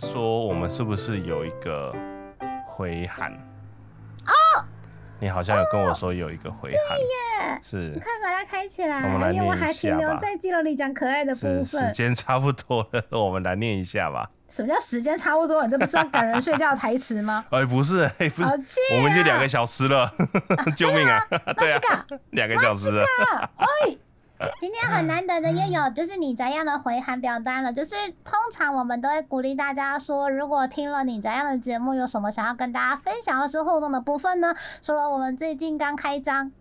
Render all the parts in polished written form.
是说我们是不是有一个回函？哦，你好像有跟我说有一个回函，哦、对耶，是，你快把它开起来。我们来念一下吧。因为我还停留在基隆里讲可爱的部分。时间差不多了，我们来念一下吧。什么叫时间差不多？你这不是要感人睡觉的台词吗？哎、欸，不是，哎、欸，不是，我们就2个小时了，救命啊！对啊，2个小时了。哎。今天很难得的又有就是你怎样的回函表单了，就是通常我们都会鼓励大家说，如果听了你怎样的节目，有什么想要跟大家分享或是互动的部分呢？除了我们最近刚开张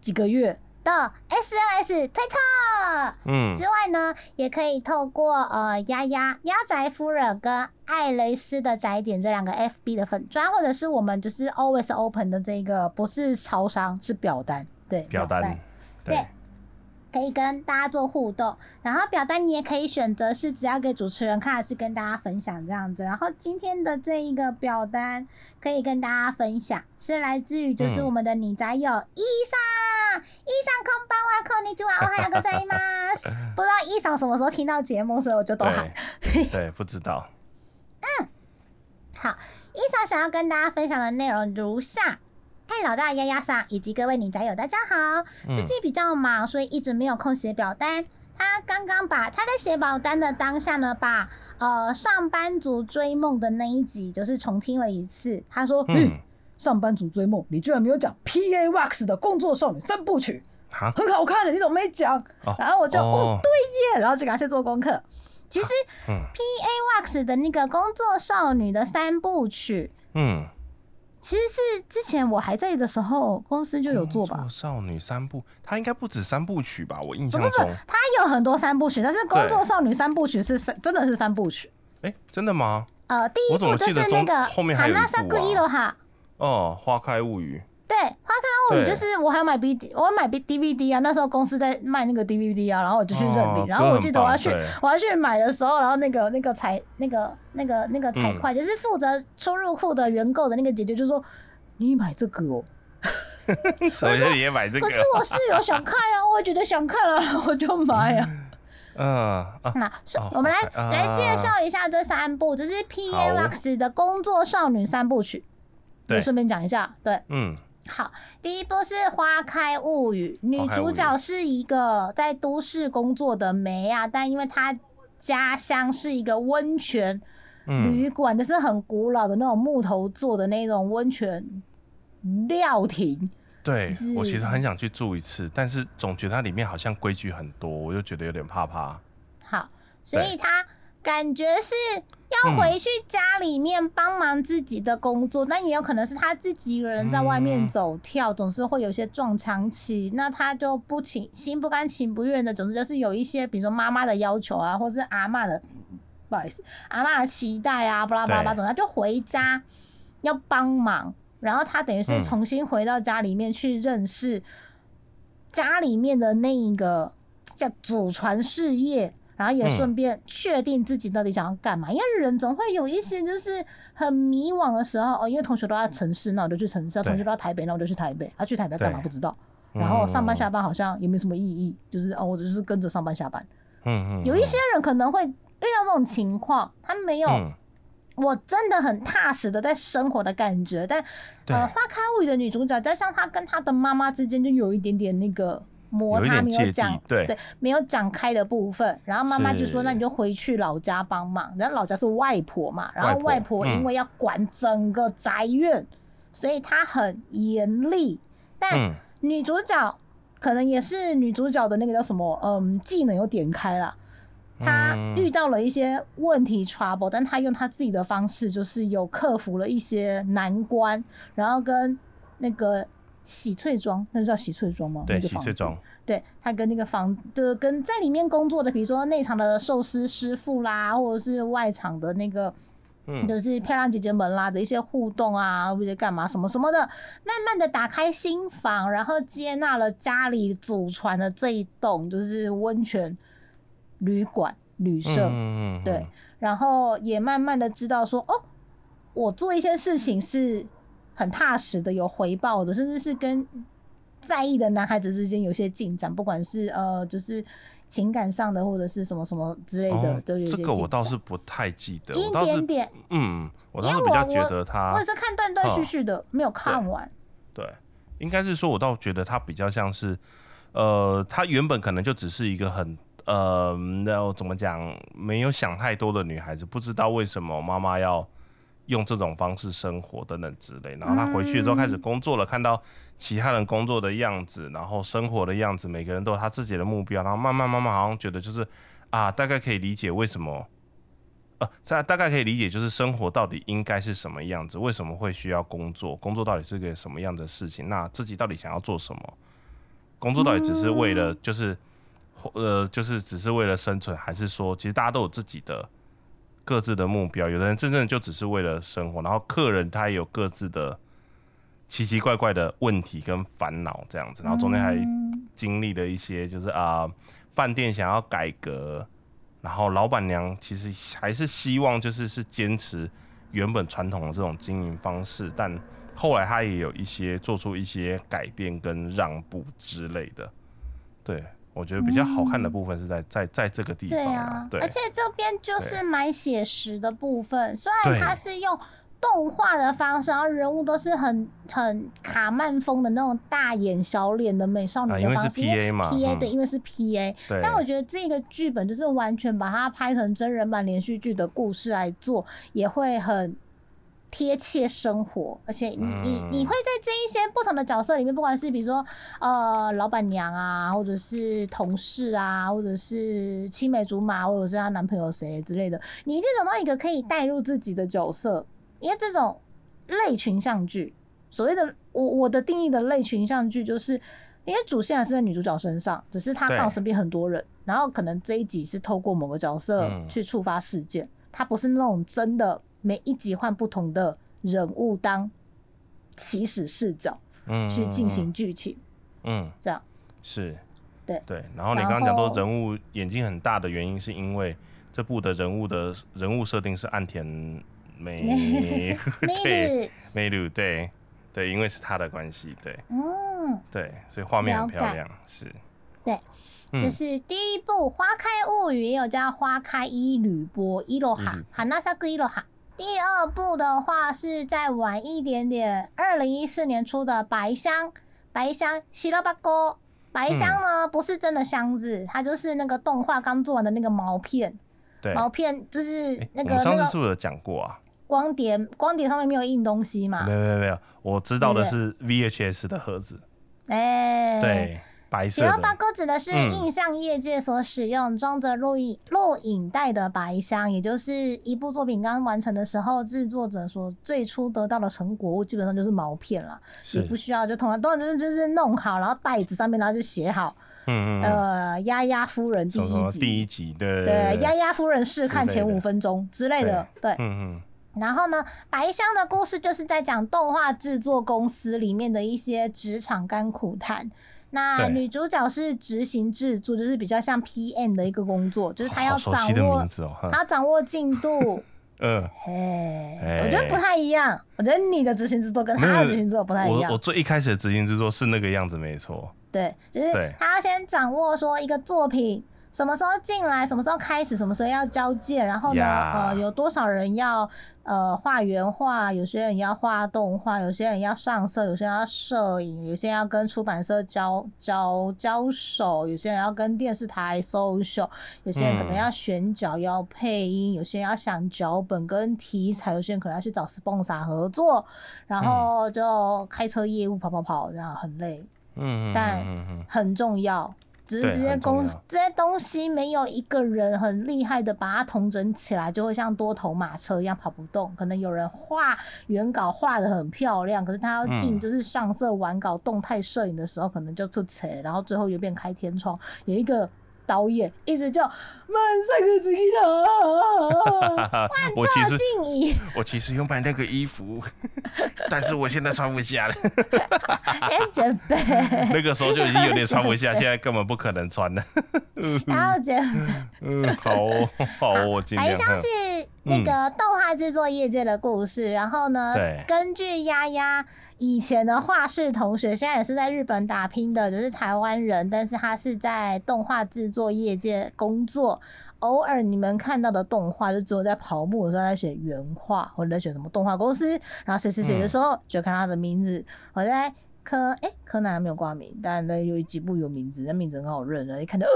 几个月的 SNS 推特，之外呢，也可以透过鸭宅夫人跟艾雷斯的宅点这2个 FB 的粉专，或者是我们就是 always open 的这个不是超商是表单，对，表单，对。可以跟大家做互动，然后表单你也可以选择是只要给主持人看，还是跟大家分享这样子。然后今天的这一个表单可以跟大家分享，是来自于就是我们的女宅友伊桑空巴哇扣尼吉哇，我还有个在吗？不知道伊桑什么时候听到节目，所以我就都喊。对，不知道。嗯，好，伊桑想要跟大家分享的内容如下。嗨，老大鸭桑以及各位女宅友，大家好。最近比较忙，所以一直没有空写表单。他刚刚把他在写表单的当下呢，把上班族追梦的那一集就是重听了一次。他说：“上班族追梦，你居然没有讲 P.A.WORKS 的工作少女3部曲，很好看的，你怎么没讲？”然后我就哦对耶，然后就赶快去做功课。其实 P.A.WORKS 的那个工作少女的3部曲，其实是之前我还在的时候，公司就有做吧。工作少女3部，它应该不止3部曲吧？我印象中，它有很多3部曲，但是工作少女3部曲是真的是3部曲。哎，真的吗？第一部就是那个后面还有一部啊。哦，《花开物语》。对，《花开物语》就是我还要买 DVD 啊，那时候公司在卖那个 DVD 啊，然后我就去认领。然后我记得我要去买的时候，然后那个才那个财会就是负责出入库的原购的那个姐姐就说：“你买这个哦。”所以你也买这个？可是我室友想看啊，我也觉得想看啊，然后我就买啊。那我们来介绍一下这3部，就是 P.A.WORKS 的工作少女3部曲。对，顺便讲一下，对，好，第一部是《花开物语》，女主角是一个在都市工作的梅啊，但因为她家乡是一个温泉旅馆，就是很古老的那种木头做的那种温泉料亭。对，我其实很想去住一次，但是总觉得它里面好像规矩很多，我就觉得有点怕怕。好，所以她感觉是要回去家里面帮忙自己的工作，但也有可能是他自己人在外面走跳，总是会有些撞墙期。那他就不情心不甘情不愿的，总之就是有一些，比如说妈妈的要求啊，或是阿嬷的，不好意思，阿嬷的期待啊，巴拉巴拉，总之就回家要帮忙。然后他等于是重新回到家里面去认识家里面的那一个叫祖传事业。然后也顺便确定自己到底想要干嘛，因为人总会有一些就是很迷惘的时候哦，因为同学都在城市，那我就去城市；同学都在台北，那我就去台北。去台北干嘛不知道，然后上班下班好像也没什么意义，就是哦，我就是跟着上班下班。有一些人可能会遇到这种情况，他没有，我真的很踏实的在生活的感觉。但《花开物语》的女主角加上她跟她的妈妈之间就有一点点那个。摩擦没有讲，对，没有讲开的部分。然后妈妈就说：“那你就回去老家帮忙。”然后老家是外婆嘛，然后外婆因为要管整个宅院，所以她很严厉。但女主角可能也是女主角的那个叫什么，技能有点开了。她遇到了一些问题 trouble， 但她用她自己的方式，就是有克服了一些难关，然后跟那个。洗翠庄，那是叫洗翠庄吗？对，洗翠庄。对，他跟那个房的，跟在里面工作的，比如说内场的寿司师傅啦，或者是外场的那个，就是漂亮姐姐们啦的一些互动啊，或者干嘛什么什么的，慢慢的打开心房，然后接纳了家里祖传的这一栋，就是温泉旅馆旅社，对，然后也慢慢的知道说，哦，我做一些事情是。很踏实的，有回报的，甚至是跟在意的男孩子之间有些进展，不管是就是情感上的或者是什么什么之类的，都有些。这个我倒是不太记得，一点点。嗯，我倒是比较觉得他，我也是看断断续续的，没有看完。对，应该是说，我倒觉得他比较像是，他原本可能就只是一个很。那我怎么讲？没有想太多的女孩子，不知道为什么妈妈要用这种方式生活等等之类。然后她回去之后开始工作了，看到其他人工作的样子，然后生活的样子，每个人都有他自己的目标。然后慢慢好像觉得就是啊，大概可以理解为什么，大概可以理解就是生活到底应该是什么样子，为什么会需要工作，工作到底是个什么样的事情？那自己到底想要做什么？工作到底只是为了就是。就是只是为了生存，还是说其实大家都有自己的各自的目标？有的人真正就只是为了生活，然后客人他也有各自的奇奇怪怪的问题跟烦恼这样子，然后中间还经历了一些就是饭店想要改革，然后老板娘其实还是希望就是坚持原本传统的这种经营方式，但后来他也有一些做出一些改变跟让步之类的，对。我觉得比较好看的部分是在这个地方啊，对啊，而且这边就是蛮写实的部分，虽然它是用动画的方式，然后人物都是很卡漫风的那种大眼小脸的美少女的方式，因为是 PA 嘛，对，因为是 PA。但我觉得这个剧本就是完全把它拍成真人版连续剧的故事来做，也会很。贴切生活，而且你会在这一些不同的角色里面，不管是比如说老板娘啊，或者是同事啊，或者是青梅竹马，或者是她男朋友谁之类的，你一定找到一个可以带入自己的角色。因为这种类群像剧，所谓的我的定义的类群像剧，就是因为主线还是在女主角身上，只是她刚好身边很多人，然后可能这一集是透过某个角色去触发事件，她不是那种真的。每一集换不同的人物当起始视角，去进行剧情，这样是，对。然后你刚刚讲到人物眼睛很大的原因，是因为这部的人物设定是岸田美女，对，因为是他的关系，对，对，所以画面很漂亮，是，对。这是第一部《花开物语》，也有叫《花开伊吕波》伊洛哈哈纳萨克伊洛哈。第二部的话是再晚一点点，2014年出的《白箱》。白箱西拉巴哥，白箱呢不是真的箱子，它就是那个动画刚做完的那个毛片。对，毛片就是那个。我上次是不是有讲过啊？光碟上面没有印东西嘛？没有，我知道的是 VHS 的盒子。哎，对。西罗巴沟指的是映像业界所使用装着录影带的白箱，也就是一部作品刚完成的时候，制作者所最初得到的成果物基本上就是毛片了，也不需要就通常都就是弄好，然后袋子上面然后就写好，丫丫夫人第一集对，丫丫夫人试看前5分钟之类的，对，然后呢，白箱的故事就是在讲动画制作公司里面的一些职场甘苦谈。那女主角是执行制作，就是比较像 PM 的一个工作，就是她要掌握，她掌握进度。我觉得不太一样。我觉得你的执行制作跟她的执行制作不太一样。我最一开始的执行制作是那个样子，没错。对，就是她要先掌握说一个作品什么时候进来，什么时候开始，什么时候要交界，然后呢，有多少人要画原画，有些人要画动画，有些人要上色，有些人要摄影，有些人要跟出版社交手，有些人要跟电视台 social， 有些人可能要选角、要配音，有些人要想脚本跟题材，有些人可能要去找 sponsor 合作，然后就开车业务跑，这样很累，但很重要。只是这些东西没有一个人很厉害的把它统整起来，就会像多头马车一样跑不动。可能有人画原稿画得很漂亮，可是他要进就是上色、完稿、动态摄影的时候，可能就出错，然后最后又变开天窗。有一个导演一直叫慢三个字一条，万丈静怡。我其实有买那个衣服，但是我现在穿不下了。减肥。那个时候就已经有点穿不下，现在根本不可能穿了。然后减肥。好哦，我尽量。白箱是那个动画制作业界的故事，然后呢，根据丫丫以前的画室同学，现在也是在日本打拼的，就是台湾人，但是他是在动画制作业界工作。偶尔你们看到的动画，就只有在跑步的时候在写原画，或者在写什么动画公司，然后谁谁谁的时候，就看他的名字。我在柯南没有挂名，但有几部有名字，那名字很好认，然后一看到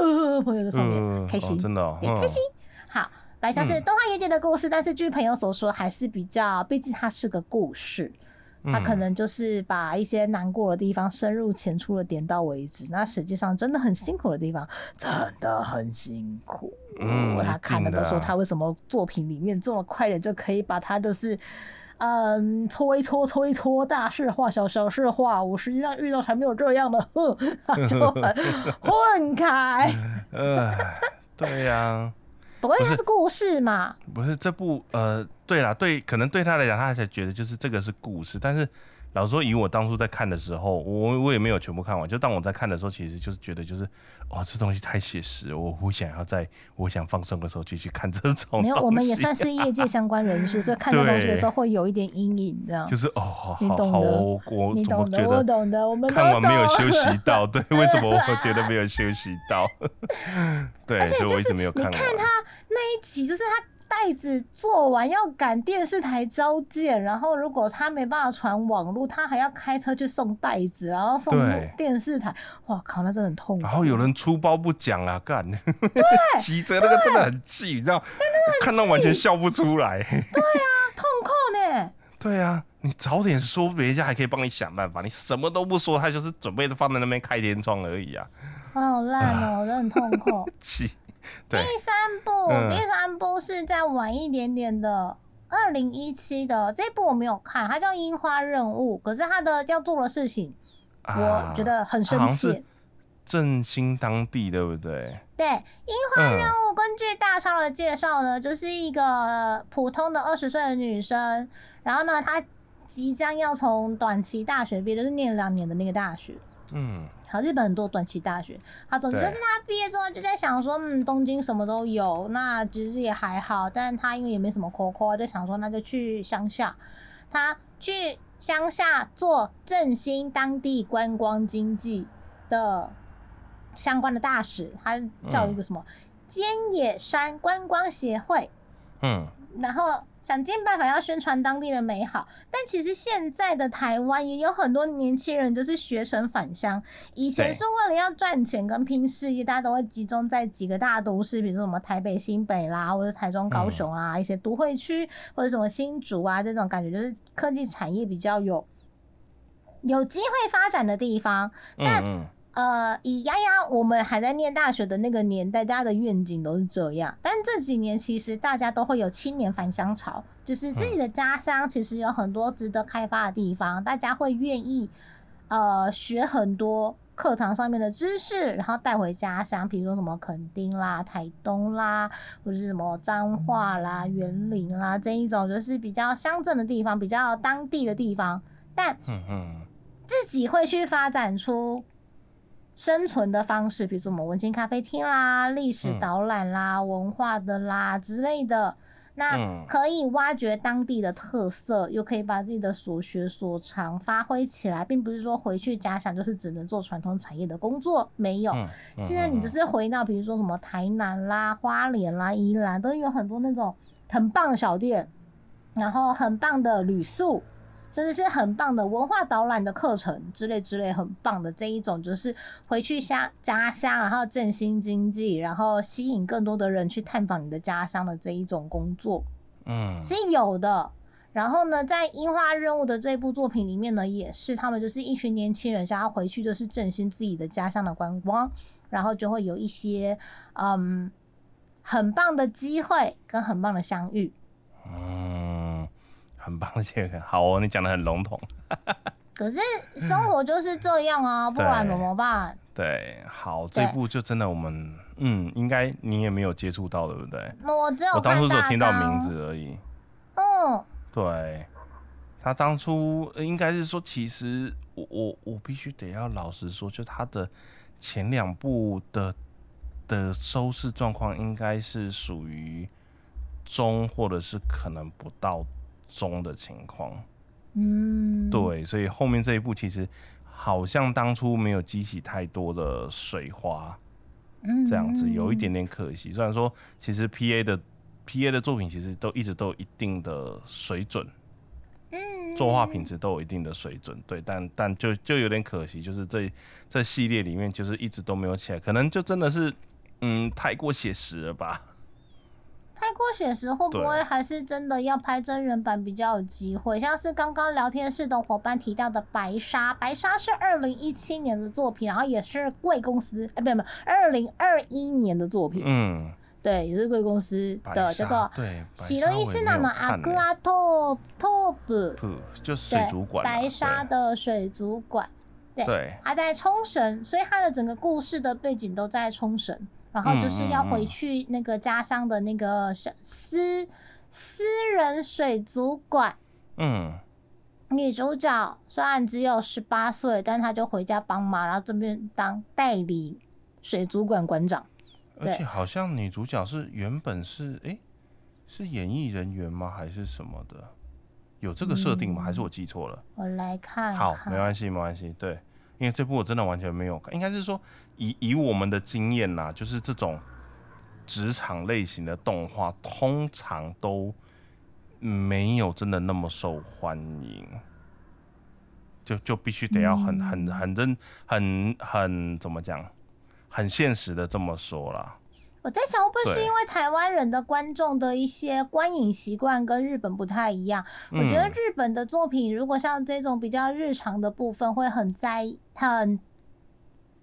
朋友在上面，开心，真的、哦，也开心。好。来像是动画业界的故事，但是据朋友所说，还是比较，毕竟它是个故事，它可能就是把一些难过的地方深入浅出的点到为止。那实际上真的很辛苦的地方，真的很辛苦。他看了都说他为什么作品里面这么快的就可以把它就是。搓一搓，搓一搓，大事化小，小事化无。实际上遇到才没有这样的，就很混开。对呀、啊。不过它是故事嘛，不是这部对啦，对，可能对他来讲，他才觉得就是这个是故事。但是老实说，以我当初在看的时候，我也没有全部看完。就当我在看的时候，其实就是觉得就是这东西太写实了，我不想要在我想放松的时候就去看这种东西、啊。没有，我们也算是业界相关人士，所以看这东西的时候会有一点阴影，这样。就是你懂的，我懂的，我懂的，我们看完没有休息到，对，为什么我觉得没有休息到？对，而且就是所以我一直没有看完。你看他那一集，就是他。袋子做完要赶电视台召见，然后如果他没办法传网路，他还要开车去送袋子，然后送电视台。哇靠，那真的很痛苦。然后有人出包不讲啊，干！对，骑着那个真的很气，你知道？看到完全笑不出来。对啊，痛苦呢。对啊，你早点说，人家还可以帮你想办法。你什么都不说，他就是准备放在那边开天窗而已啊。好烂哦，我真的很痛苦。第三部是再晚一点点的2017的，这部我没有看，它叫《樱花任务》，可是它的要做的事情，我觉得很深切。振兴当地，对不对？对，《樱花任务》根据大超的介绍呢，就是一个普通的20岁的女生，然后呢，她即将要从短期大学毕业，就是念2年的那个大学。好，日本很多短期大学。好，总之就是他毕业之后就在想说，东京什么都有，那其实也还好。但他因为也没什么扣，就想说那就去乡下。他去乡下做振兴当地观光经济的相关的大使，他叫一个什么尖野山观光协会。然后。想尽办法要宣传当地的美好，但其实现在的台湾也有很多年轻人就是学成返乡。以前是为了要赚钱跟拼事业，大家都会集中在几个大都市，比如说什么台北、新北啦，或者台中、高雄啊，一些都会区，或者什么新竹啊，这种感觉就是科技产业比较有机会发展的地方。但以丫丫我们还在念大学的那个年代，大家的愿景都是这样。但这几年其实大家都会有青年返乡潮，就是自己的家乡其实有很多值得开发的地方，大家会愿意学很多课堂上面的知识，然后带回家乡，比如说什么垦丁啦、台东啦，或者是什么彰化啦、园林啦这一种，就是比较乡镇的地方，比较当地的地方，但自己会去发展出。生存的方式，比如说我们文青咖啡厅啦、历史导览啦、文化的啦之类的，那可以挖掘当地的特色，又可以把自己的所学所长发挥起来，并不是说回去家乡就是只能做传统产业的工作，没有。现在你就是回到比如说什么台南啦、花莲啦、宜兰，都有很多那种很棒的小店，然后很棒的旅宿。真的是很棒的文化导览的课程之类很棒的这一种，就是回去家乡，然后振兴经济，然后吸引更多的人去探访你的家乡的这一种工作，是有的。然后呢，在《樱花任务》的这部作品里面呢，也是他们就是一群年轻人想要回去，就是振兴自己的家乡的观光，然后就会有一些很棒的机会跟很棒的相遇。很棒的结合，好哦，你讲的很笼统。可是生活就是这样啊，不然怎么办？对，好，这部就真的我们应该你也没有接触到，对不对？我当初只有听到名字而已。对，他当初应该是说，其实我必须得要老实说，就他的前2部的收视状况应该是属于中或者是可能不到中的情况。嗯，对，所以后面这一步其实好像当初没有激起太多的水花，这样子有一点点可惜。虽然说其实 P.A. 的作品其实都一直都有一定的水准，作画品质都有一定的水准，对，但就有点可惜，就是这系列里面就是一直都没有起来，可能就真的是太过写实了吧。太过写实会不会还是真的要拍真人版比较有机会？像是刚刚聊天室的伙伴提到的白沙，白沙是2017年的作品，然后也是贵公司，哎，不，2021年的作品，对，也是贵公司的，叫做喜乐伊斯那的阿克阿托托布，就水族馆，白沙的水族馆，对，它在冲绳，所以它的整个故事的背景都在冲绳。然后就是要回去那个家乡的那个私人水族馆。女主角虽然只有18岁，但她就回家帮忙，然后这边当代理水族馆馆长。而且好像女主角是原本是是演艺人员吗？还是什么的？有这个设定吗？还是我记错了？我来看。好，没关系，对。因为这部我真的完全没有看，应该是说以我们的经验啦，就是这种职场类型的动画通常都没有真的那么受欢迎，就必须得要很怎么讲，很现实的这么说啦。我在想，会不会是因为台湾人的观众的一些观影习惯跟日本不太一样？我觉得日本的作品，如果像这种比较日常的部分，会很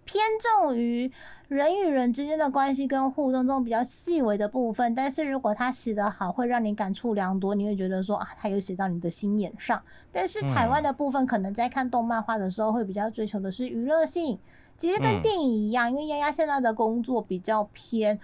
偏重于人与人之间的关系跟互动中比较细微的部分。但是如果他写得好，会让你感触良多，你会觉得说啊，他有写到你的心眼上。但是台湾的部分，可能在看动漫画的时候，会比较追求的是娱乐性。其实跟电影一样，因为丫丫现在的工作比较偏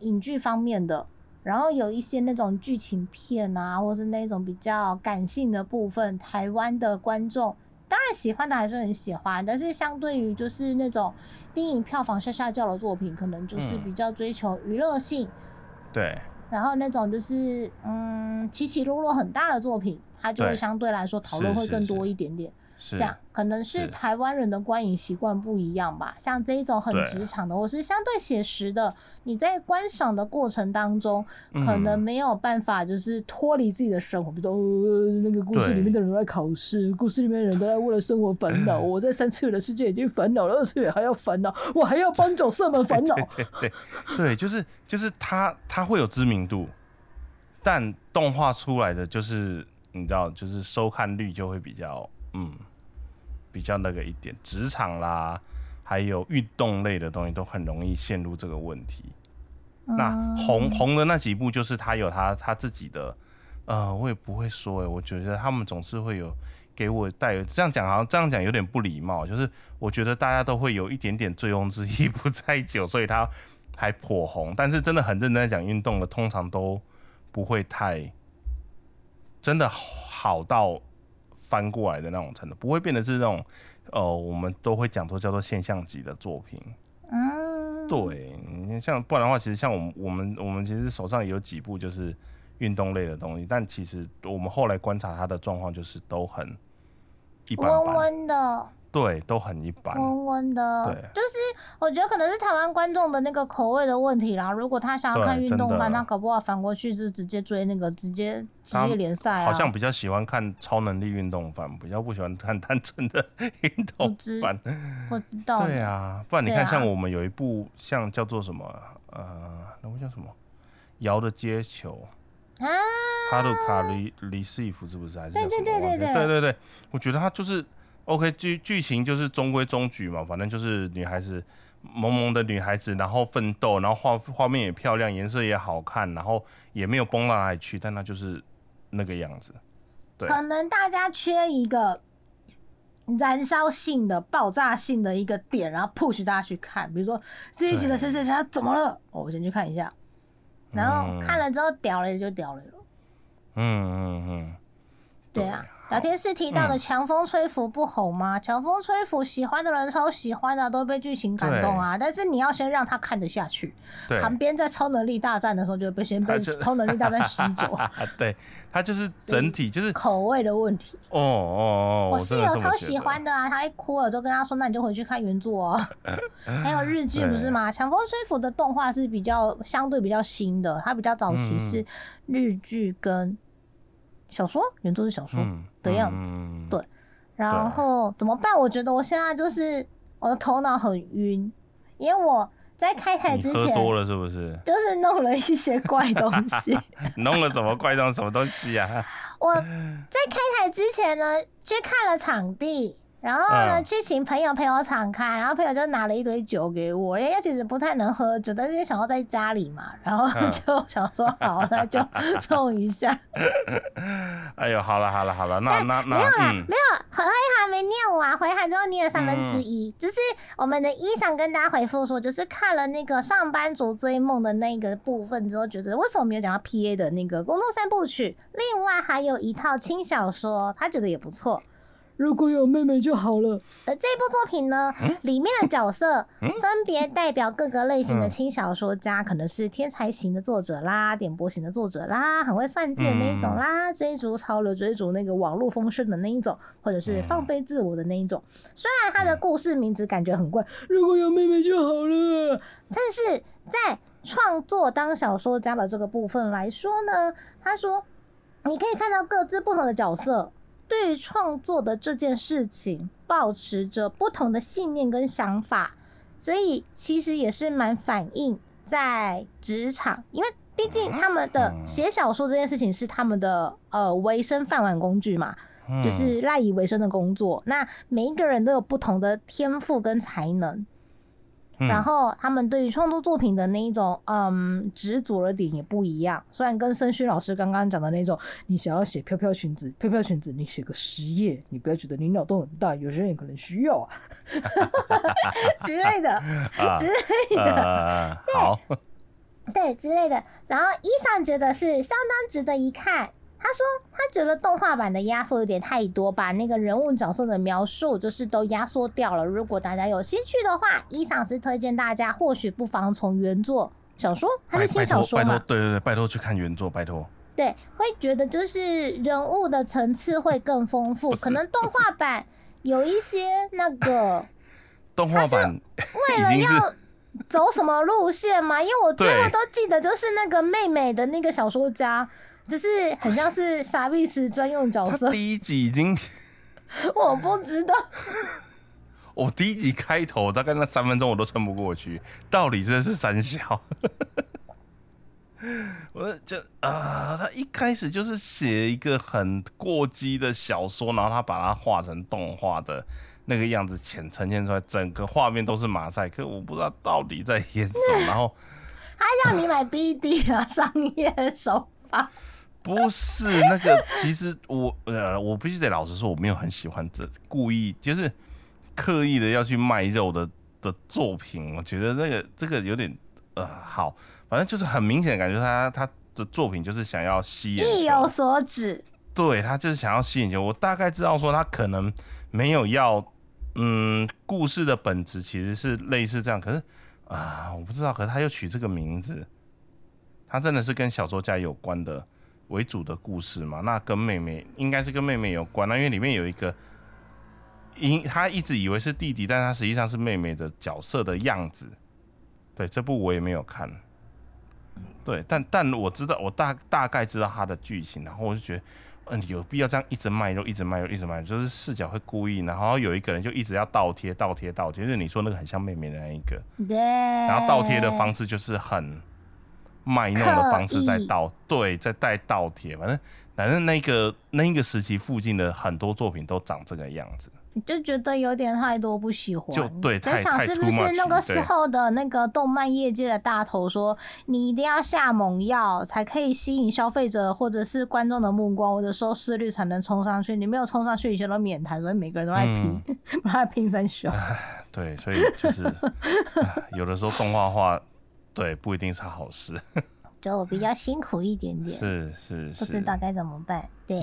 影剧方面的，然后有一些那种剧情片啊，或是那种比较感性的部分，台湾的观众当然喜欢的还是很喜欢，但是相对于就是那种电影票房下叫的作品，可能就是比较追求娱乐性，对，然后那种就是起起落落很大的作品，它就会相对来说讨论会更多一点点。这样可能是台湾人的观影习惯不一样吧，像这一种很职场的，或是相对写实的，你在观赏的过程当中，可能没有办法就是脱离自己的生活，比如那个故事里面的人在考试，故事里面的人都在为了生活烦恼，我在3次元的世界已经烦恼了，2次元还要烦恼，我还要帮角色们烦恼，对，就是他会有知名度，但动画出来的就是你知道，就是收看率就会比较。比较那个一点，职场啦，还有运动类的东西都很容易陷入这个问题。那红的那几部就是他有他自己的，我也不会说我觉得他们总是会有给我带有这样讲，好像这样讲有点不礼貌，就是我觉得大家都会有一点点醉翁之意不在酒，所以他还颇红。但是真的很认真在讲运动的，通常都不会太真的好到。翻过来的那种程度，不会变得是那种，我们都会讲说叫做现象级的作品。对，像不然的话，其实像我们其实手上也有几部就是运动类的东西，但其实我们后来观察它的状况，就是都很一般般，温温的。对，都很一般，温温的。对，就是我觉得可能是台湾观众的那个口味的问题啦。如果他想要看运动番，那搞不好反过去就直接追那个直接职业联赛啊。好像比较喜欢看超能力运动番，比较不喜欢看单纯的运动番。不知道。对啊，不然你看，像我们有一部像叫做什么那部叫什么《摇的接球》。啊。Haruka Receive 是不是？还是叫什么？对，我觉得他就是。OK， 剧情就是中规中矩嘛，反正就是女孩子萌萌的女孩子，然后奋斗，然后画面也漂亮，颜色也好看，然后也没有崩到哪里去，但它就是那个样子。对，可能大家缺一个燃烧性的、爆炸性的一个点，然后 push 大家去看。比如说这一集的谁他怎么了？我先去看一下，然后看了之后屌了也就屌了。对啊。聊天室提到的强风吹拂不吼吗？强风吹拂喜欢的人超喜欢啊，都被剧情感动啊。但是你要先让他看得下去。对。旁边在超能力大战的时候就被超能力大战吸走。对，他就是整体就是口味的问题。哦哦哦，我室友超喜欢的啊，他一哭了就跟他说：“那你就回去看原作哦。”还有日剧不是吗？强风吹拂的动画是比较相对比较新的，它比较早期是日剧跟小说，原作是小说。的样子，对，然后怎么办？我觉得我现在就是我的头脑很晕，因为我在开台之前喝多了，是不是？就是弄了一些怪东西。弄了什么怪东西？什么东西啊？我在开台之前呢，去看了场地，然后呢，去请朋友陪我场看，然后朋友就拿了一堆酒给我，因为其实不太能喝酒，但是想要在家里嘛，然后就想说好，那就弄一下。哎呦，好了，那没有啦，没有，回函没念完，回函之后念了1/3，就是我们的上跟大家回复说，就是看了那个上班族追梦的那个部分之后，觉得为什么没有讲到 PA 的那个工作3部曲，另外还有一套轻小说，他觉得也不错。如果有妹妹就好了。这部作品呢，里面的角色分别代表各个类型的轻小说家，可能是天才型的作者啦、点播型的作者啦、很会算计的那一种啦、追逐潮流、追逐那个网络风声的那一种，或者是放飞自我的那一种。虽然他的故事名字感觉很怪，如果有妹妹就好了，但是在创作当小说家的这个部分来说呢，他说你可以看到各自不同的角色。对于创作的这件事情，抱持着不同的信念跟想法，所以其实也是蛮反映在职场，因为毕竟他们的写小说这件事情是他们的维生饭碗工具嘛，就是赖以为生的工作。那每一个人都有不同的天赋跟才能，然后他们对于创作作品的那一种执着的点也不一样，虽然跟申勋老师刚刚讲的那种，你想要写飘飘裙子，你写个10页，你不要觉得你脑洞很大，有些人可能需要啊之类的，对之类的。然后上觉得是相当值得一看。他说他觉得动画版的压缩有点太多，把那个人物角色的描述就是都压缩掉了。如果大家有兴趣的话，上是推荐大家或许不妨从原作小说，它是轻小说嘛，对，拜托去看原作，拜托。对，会觉得就是人物的层次会更丰富，可能动画版有一些那个动画版为了要走什么路线嘛，因为我最后都记得就是那个妹妹的那个小说家。就是很像是傻逼时专用角色。第一集已经，我不知道。我第一集开头大概那3分钟我都撑不过去，到底真是三小。我就他一开始就是写一个很过激的小说，然后他把它画成动画的那个样子呈现出来，整个画面都是马赛克，我不知道到底在演什么。然后他让你买 BD 啊，商业手法。不是那个，其实我必须得老实说，我没有很喜欢这故意就是刻意的要去卖肉的作品，我觉得这个有点好，反正就是很明显的感觉他的作品就是想要吸引，意有所指，对他就是想要吸引。我大概知道说他可能没有要故事的本质其实是类似这样，可是我不知道，可是他又取这个名字，他真的是跟小说家有关的。为主的故事嘛，那跟妹妹应该是跟妹妹有关，那因为里面有一个，他一直以为是弟弟，但他实际上是妹妹的角色的样子。对，这部我也没有看。对，但我知道，我大概知道他的剧情，然后我就觉得，有必要这样一直卖肉，就是视角会故意，然后有一个人就一直要倒贴，就是你说那个很像妹妹的那一个，对，然后倒贴的方式就是很。卖弄的方式在倒，对，在带倒贴，反正那个时期附近的很多作品都长这个样子，你就觉得有点太多不喜欢，就对，就想是不是那个时候的那个动漫业界的大头说，你一定要下猛药才可以吸引消费者或者是观众的目光，我的收视率才能冲上去，你没有冲上去，以前都免谈，所以每个人都在拼，在拼三小。对，所以就是有的时候动画化。对，不一定是好事，就比较辛苦一点点。是，不知道该怎么办。对啊，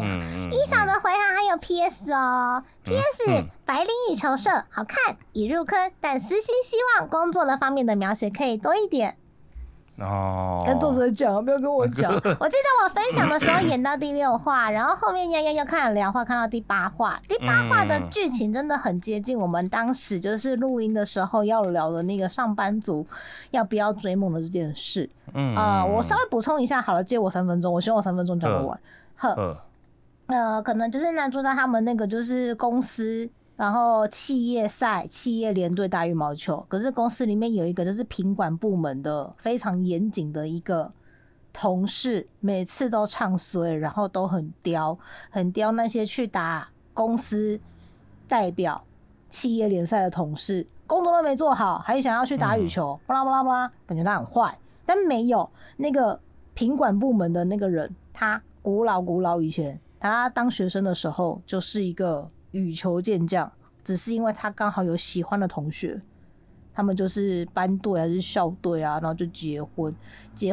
上的回函还有有 PS 哦。PS 白领与求社好看，已入坑，但私心希望工作的方面的描写可以多一点。哦，跟作者讲，不要跟我讲。我记得我分享的时候演到第6话，然后后面丫丫又看了2话，看到第8话。第8话的剧情真的很接近我们当时就是录音的时候要聊的那个上班族要不要追梦的这件事。我稍微补充一下好了，借我3分钟，我希望我3分钟讲不完。可能就是男主角他们那个就是公司，然后企业赛、企业联队打羽毛球，可是公司里面有一个就是品管部门的非常严谨的一个同事，每次都唱衰，然后都很刁那些去打公司代表企业联赛的同事，工作都没做好，还想要去打羽球，巴拉巴拉巴拉，感觉他很坏，但没有那个品管部门的那个人，他古老以前他当学生的时候就是一个羽球健将，只是因为他刚好有喜欢的同学，他们就是班队还是校队啊，然后就结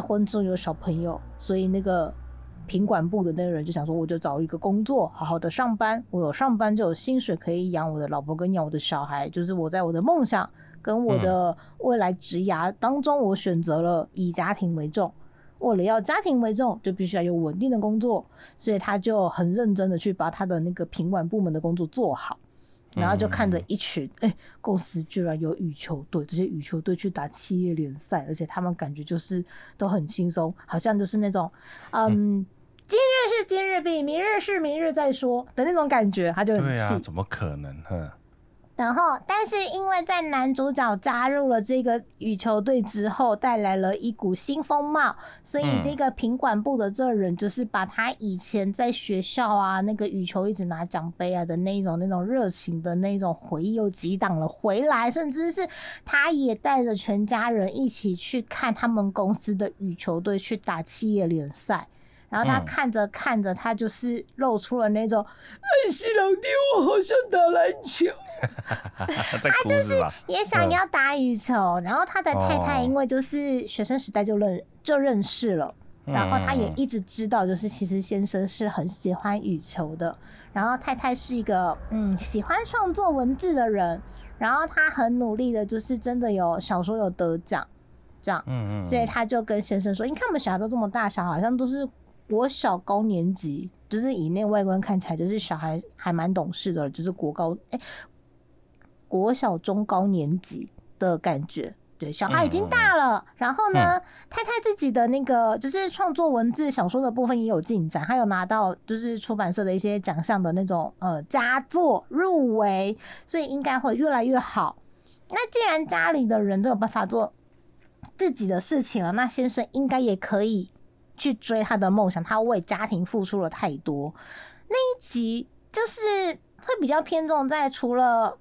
婚之后有小朋友，所以那个品管部的那个人就想说，我就找一个工作，好好的上班，我有上班就有薪水可以养我的老婆跟养我的小孩，就是我在我的梦想跟我的未来职涯当中，我选择了以家庭为重。为了要家庭为重，就必须要有稳定的工作，所以他就很认真的去把他的那个品管部门的工作做好，然后就看着一群公司居然有羽球队，这些羽球队去打企业联赛，而且他们感觉就是都很轻松，好像就是那种今日是今日毕，明日是明日再说的那种感觉，他就很气。对啊，怎么可能？然后，但是因为在男主角加入了这个羽球队之后，带来了一股新风貌，所以这个品管部的这人就是把他以前在学校啊那个羽球一直拿奖杯啊的那种热情的那种回忆又激荡了回来，甚至是他也带着全家人一起去看他们公司的羽球队去打企业联赛。然后他看着，他就是露出了那种哎，西老弟，我好想打篮球。他就是也想要打羽球，然后他的太太因为就是学生时代就认识了，然后他也一直知道，就是其实先生是很喜欢羽球的，然后太太是一个喜欢创作文字的人，然后他很努力的，就是真的有小说有得奖，这样，所以他就跟先生说，你看我们小孩都这么大，小孩好像都是。国小高年级，就是以内外观看起来，就是小孩还蛮懂事的，就是国小中高年级的感觉。对，小孩已经大了。然后呢，太太自己的那个就是创作文字小说的部分也有进展，她有拿到就是出版社的一些奖项的那种佳作入围，所以应该会越来越好。那既然家里的人都有办法做自己的事情了，那先生应该也可以。去追他的梦想，他为家庭付出了太多。那一集就是会比较偏重在除了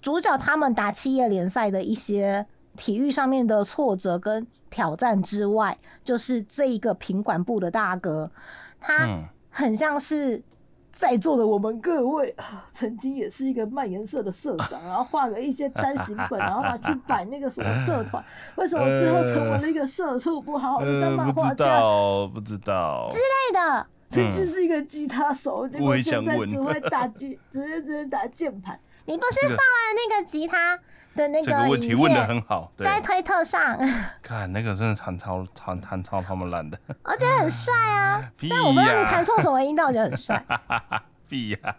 主角他们打企业联赛的一些体育上面的挫折跟挑战之外，就是这一个品管部的大哥，他很像是在座的我们各位曾经也是一个漫研社的社长，然后画了一些单行本，然后拿去摆那个什么社团，为什么最后成为了一个社畜，不好好的当漫画家，不知道之类的，曾经是一个吉他手，结果现在只会打直接打键盘。你不是放了那个吉他的那个影片？这个问题问得很好，在推特上。看那个真的弹超他们烂的。我觉得很帅啊，但我不知道你弹错什么音，但我觉得很帅。屁呀，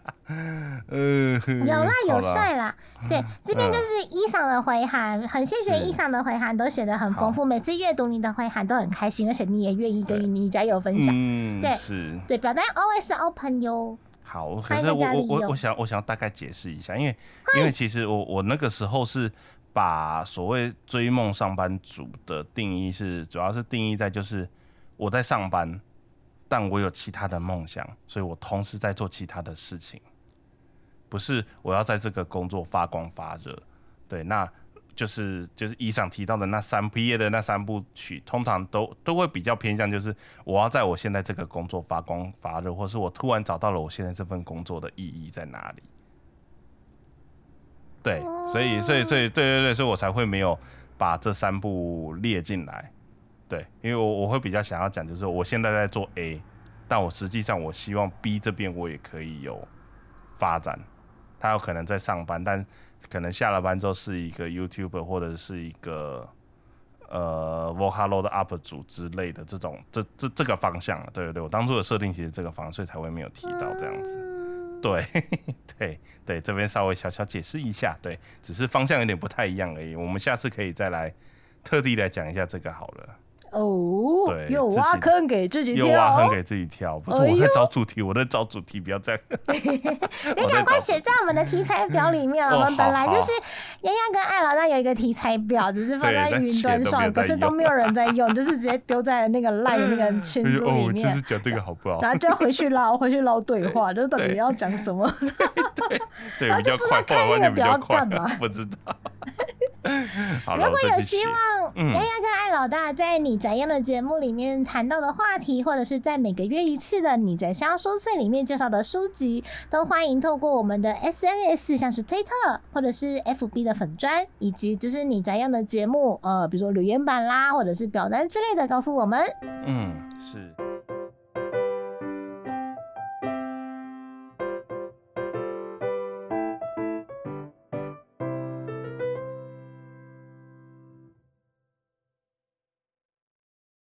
有啦有帅啦。对，这边就是伊桑的回函，很谢谢伊桑的回函，都写得很丰富，每次阅读你的回函都很开心，而且你也愿意跟你家友分享。对，是，对，表单 always open 哟。好，可是我想要大概解释一下，因为其实我那个时候是把所谓追梦上班族的定义是，主要是定义在就是我在上班，但我有其他的梦想，所以我同时在做其他的事情，不是我要在这个工作发光发热。对，那就是以上提到的那3P的那3部曲，通常都会比较偏向，就是我要在我现在这个工作发光发热，或是我突然找到了我现在这份工作的意义在哪里。对，所以对，所以我才会没有把这3部列进来。对，因为我会比较想要讲，就是我现在在做 A， 但我实际上我希望 B 这边我也可以有发展，他有可能在上班，但可能下了班之后是一个 YouTuber 或者是一个Vocaloid 的 UP 主之类的这种这个方向，对对对，我当初的设定其实这个方向，所以才会没有提到这样子。对对对，这边稍微小小解释一下，对，只是方向有点不太一样而已。我们下次可以再来特地来讲一下这个好了。哦，对，又挖坑给自己跳，又挖坑给自己跳，不是我在找主题，我在找主题，不要这样。你赶快写在我们的题材表里面，我们本来就是洋洋跟艾老大有一个题材表，只是放在云端上，可是都没有人在用，就是直接丢在那个LINE的那个群组里面。就是讲这个好不好？然后就要回去捞对话，就到底要讲什么？对，比较快，快完全比较快，不知道。如果有希望洋洋跟艾老大在你宅样的节目里面谈到的话题，或者是在每个月一次的你宅箱书册里面介绍的书籍，都欢迎透过我们的 SNS， 像是推特或者是 FB 的粉专，以及就是你宅样的节目比如说留言板啦，或者是表单之类的告诉我们。嗯，是。